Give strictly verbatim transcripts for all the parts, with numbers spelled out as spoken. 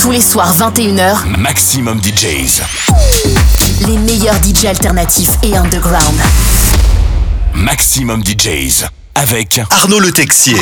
Tous les soirs vingt et une heures, Maxximum D Js. Les meilleurs D Js alternatifs et underground. Maxximum D Js avec Arnaud Le Texier.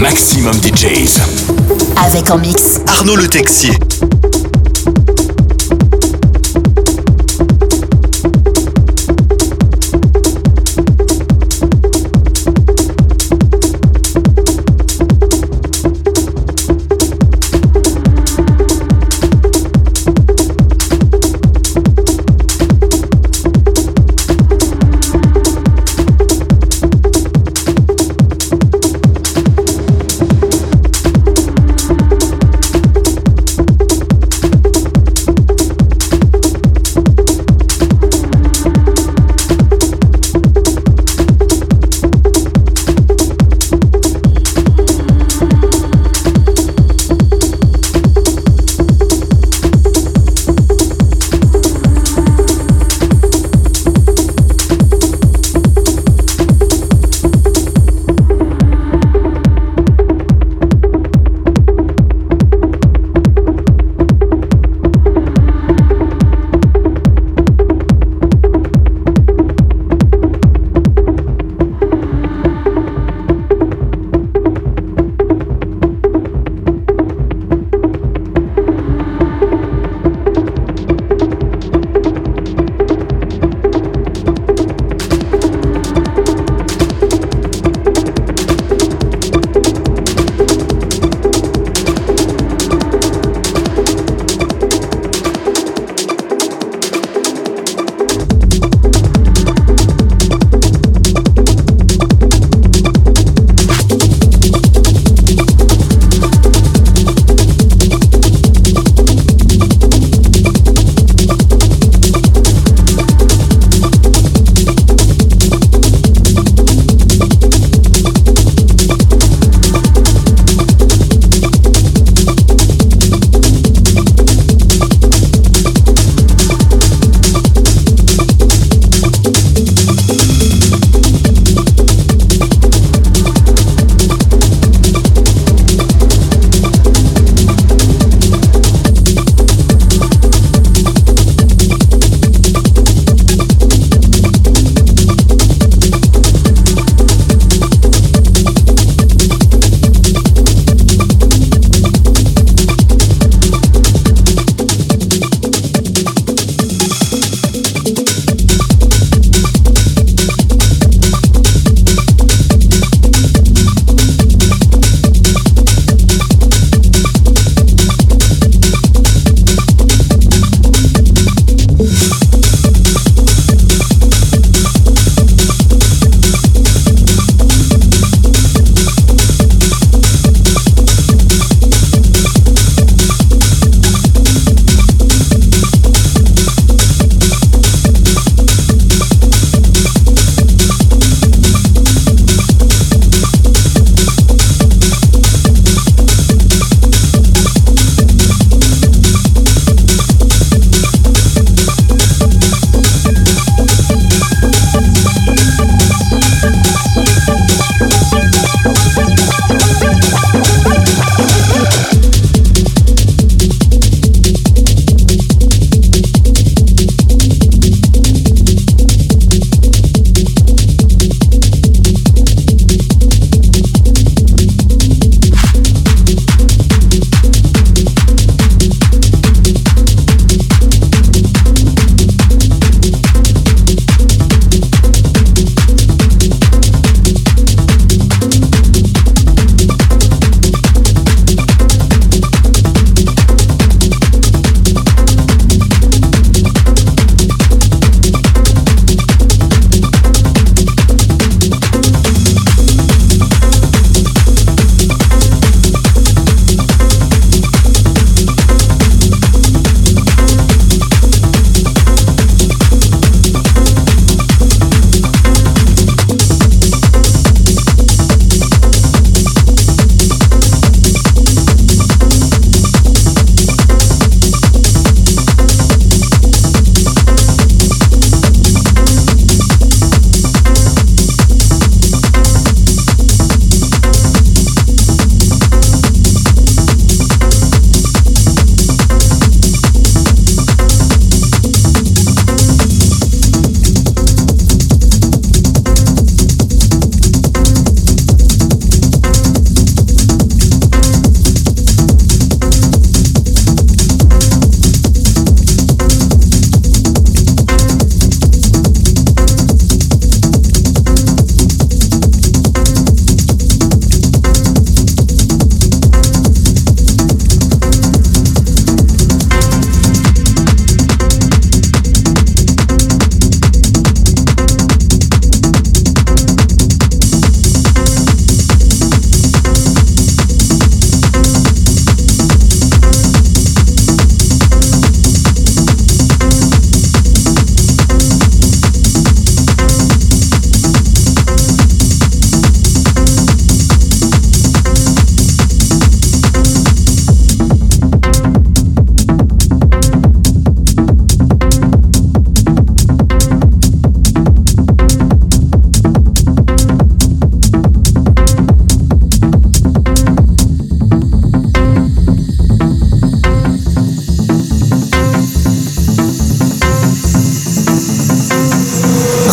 Maxximum D Js. Avec en mix Arnaud Le Texier.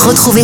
Retrouvez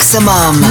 Maxximum.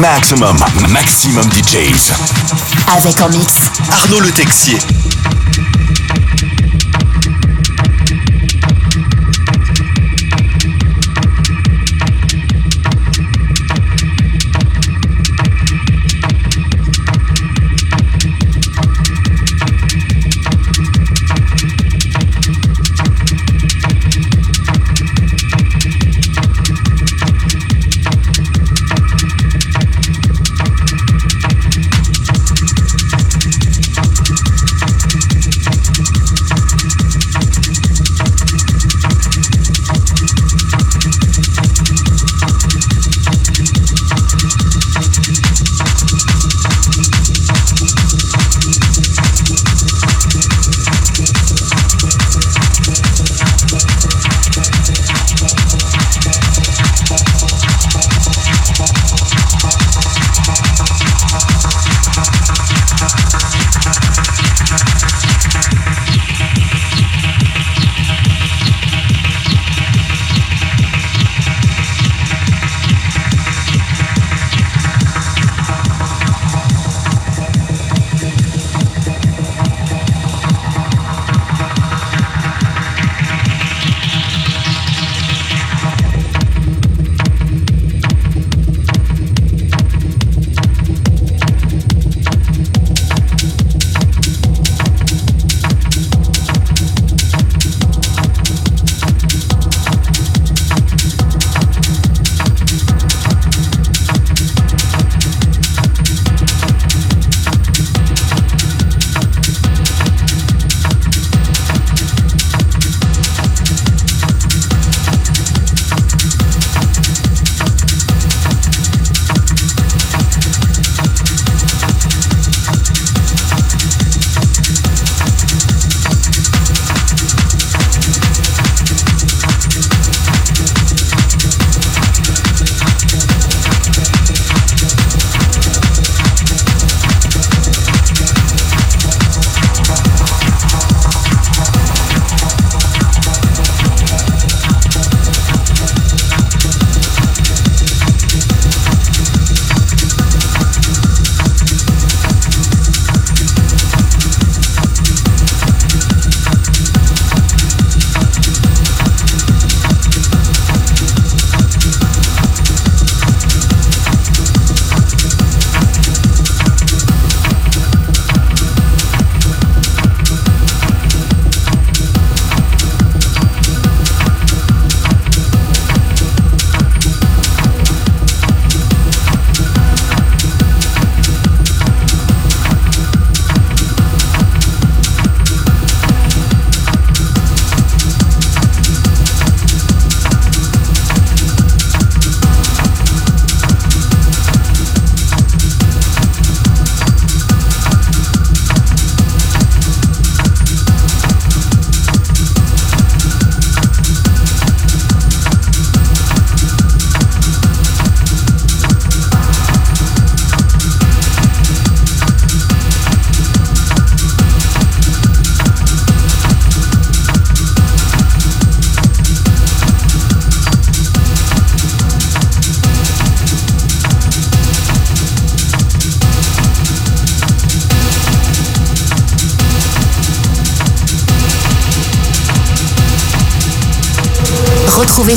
Maxximum, Maxximum D Js. Avec en mix Arnaud Le Texier. Trouvez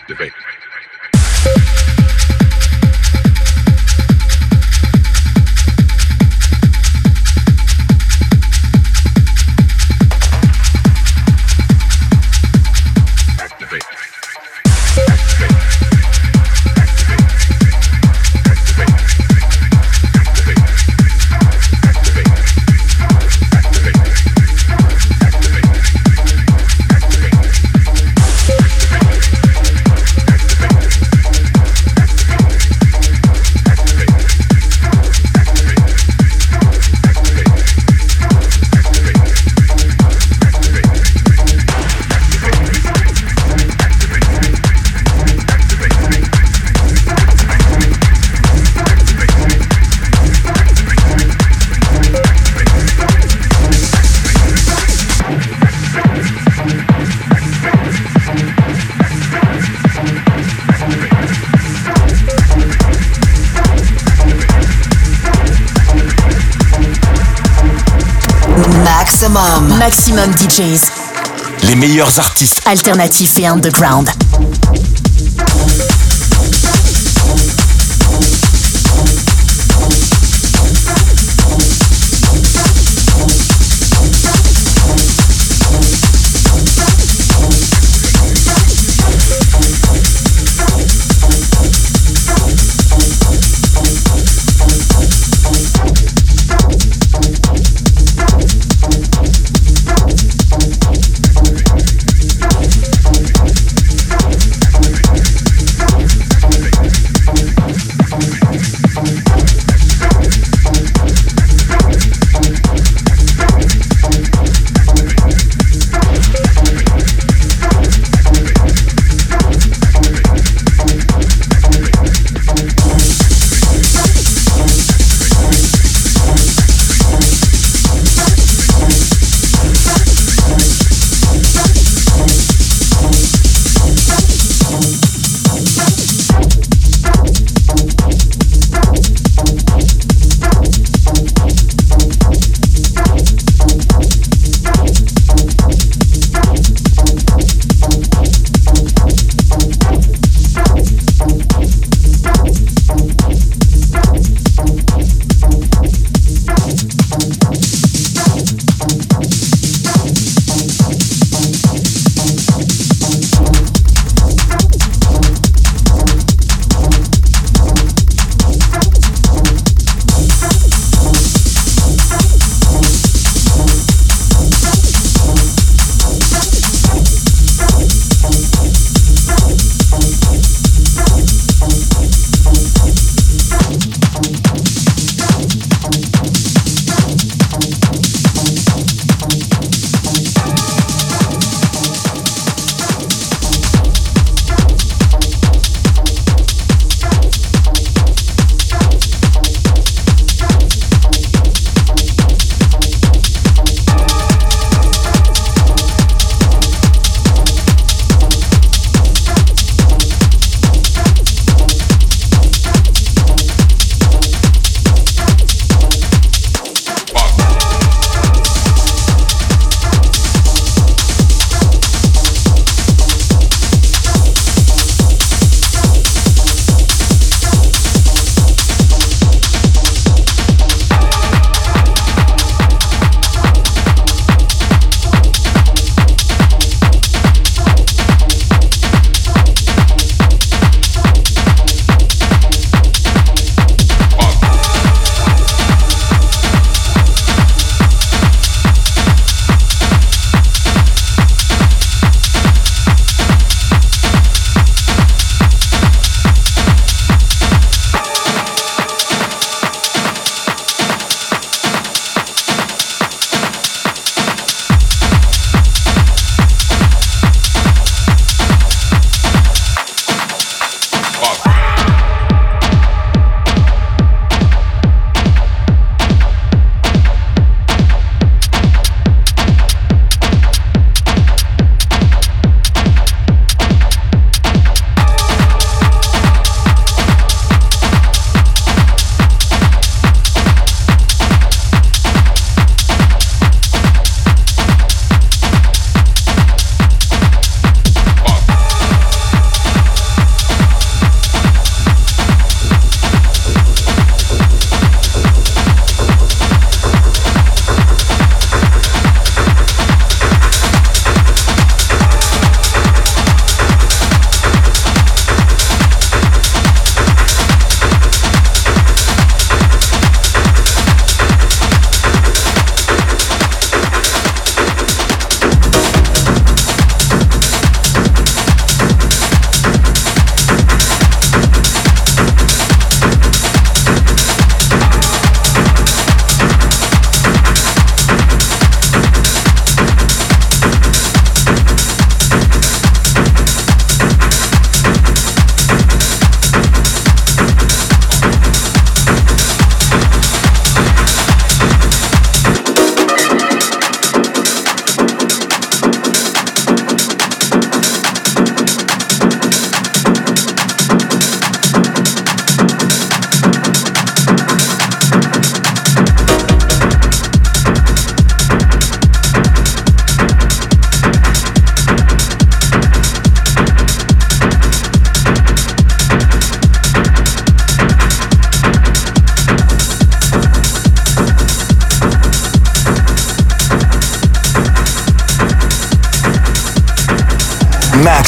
activate. Maxximum D Js. Les meilleurs artistes alternatifs et underground.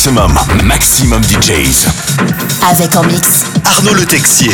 Maxximum, Maxximum D Js. Avec en mix Arnaud Le Texier.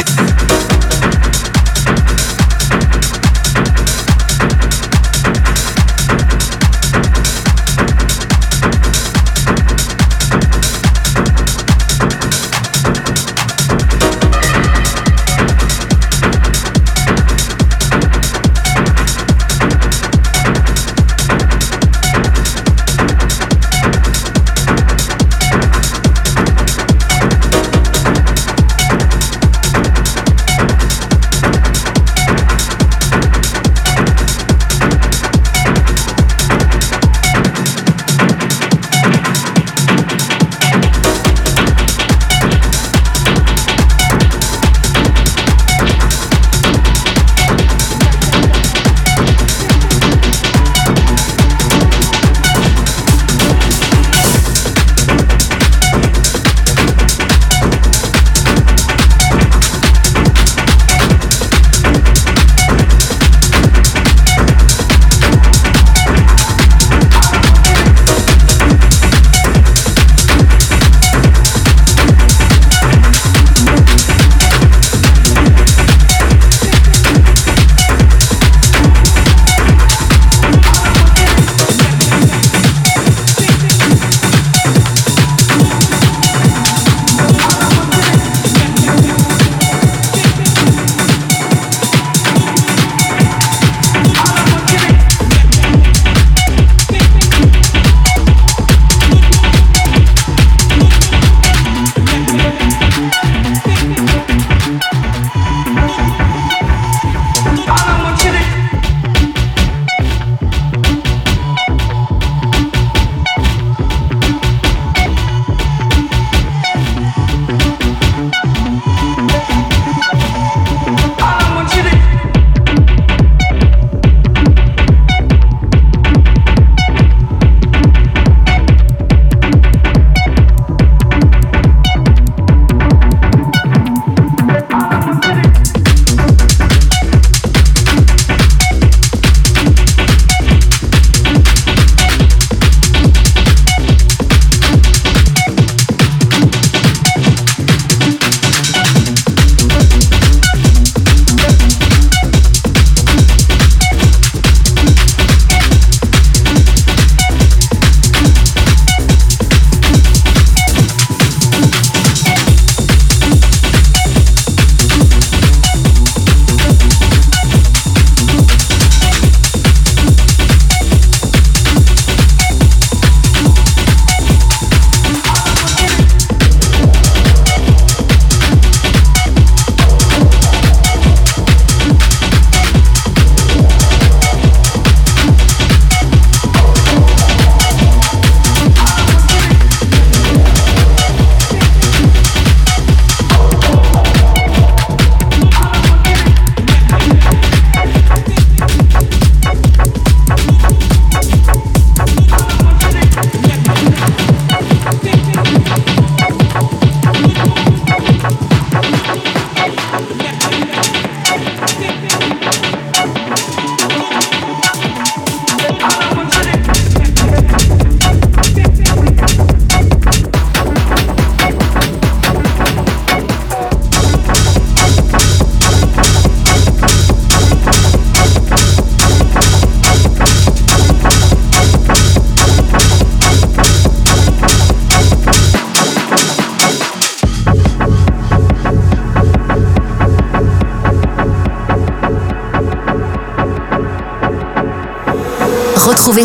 Retrouvez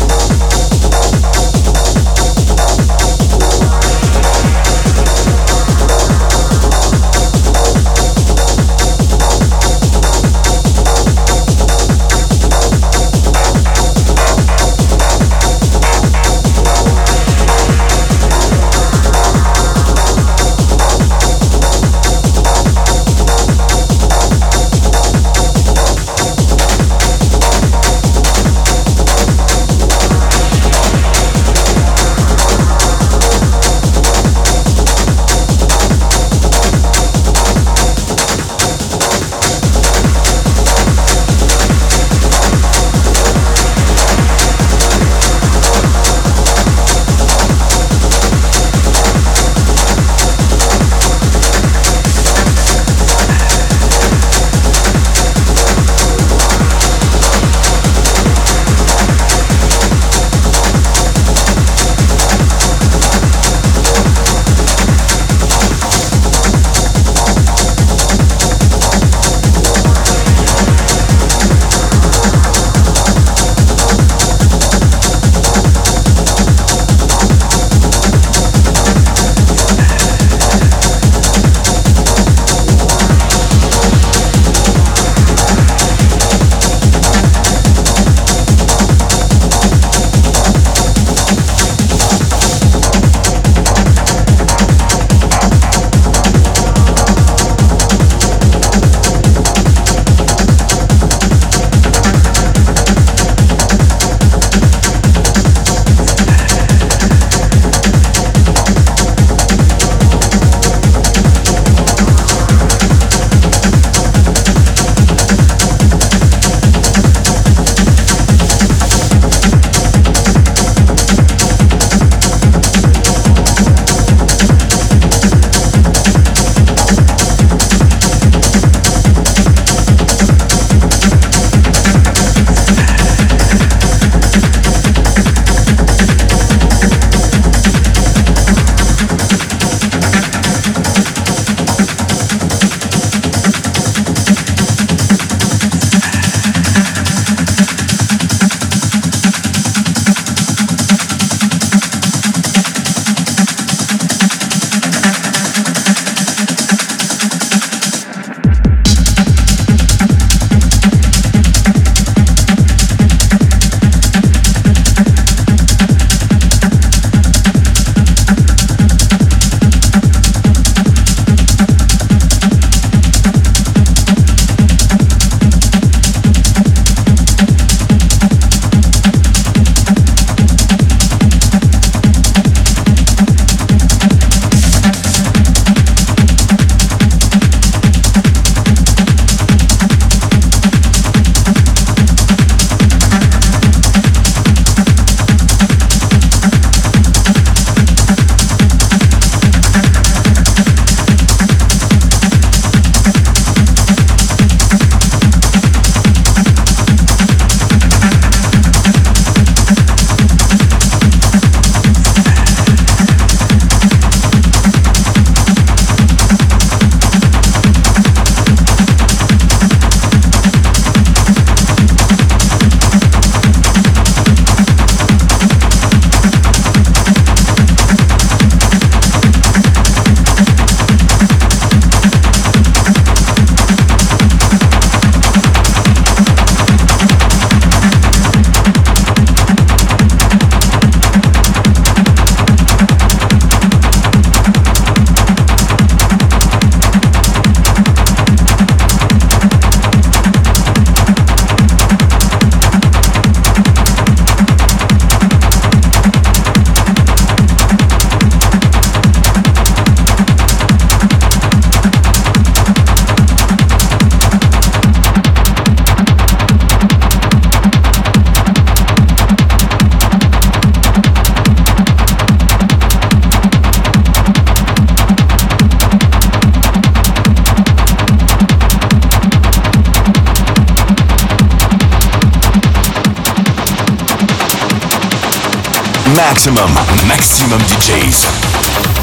Maxximum, Maxximum D Js.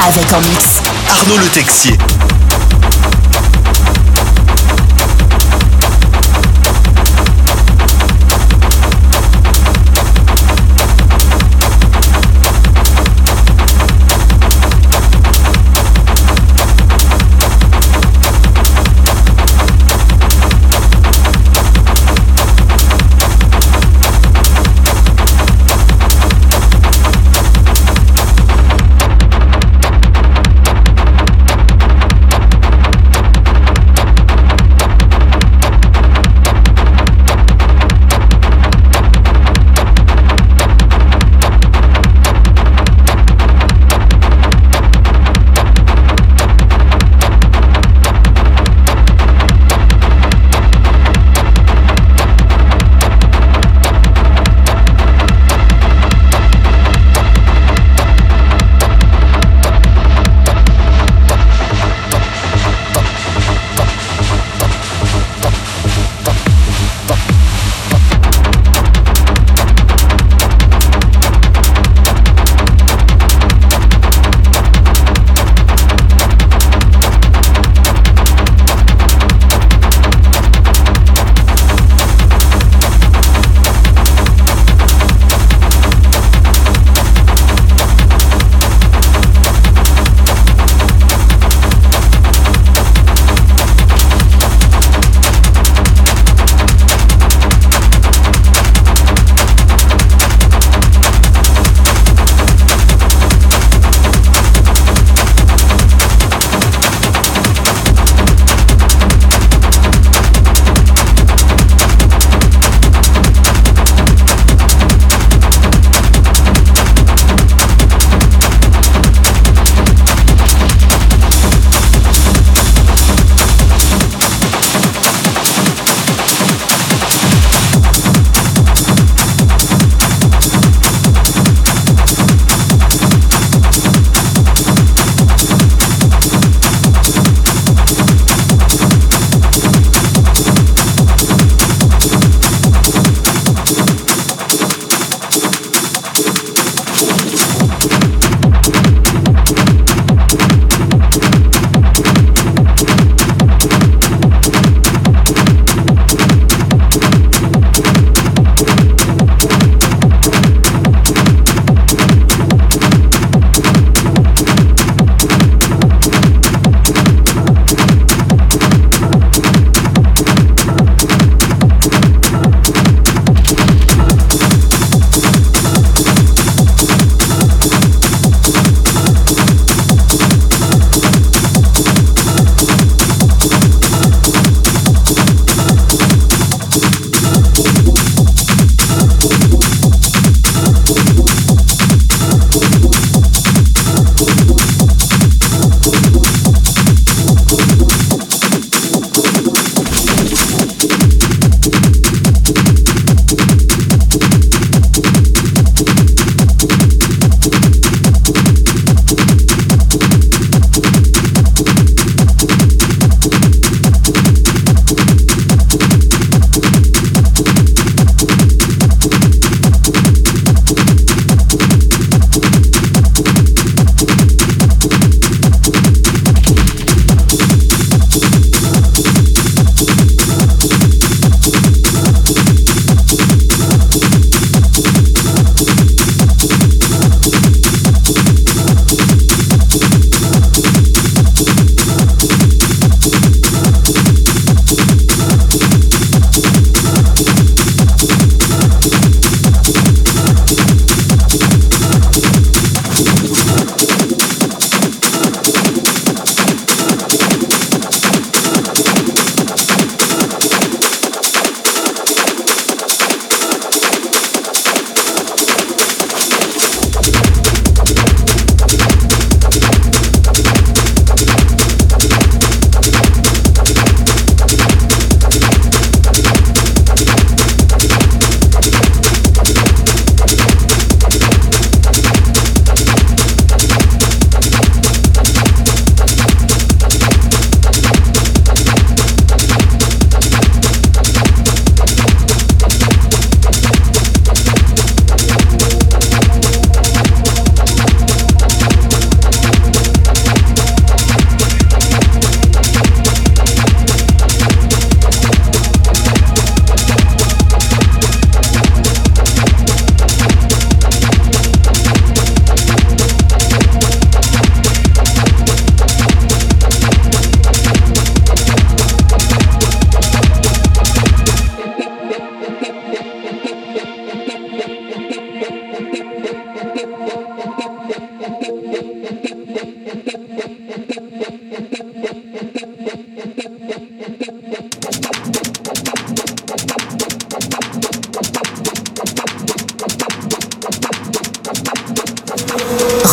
Avec en mix Arnaud Le Texier.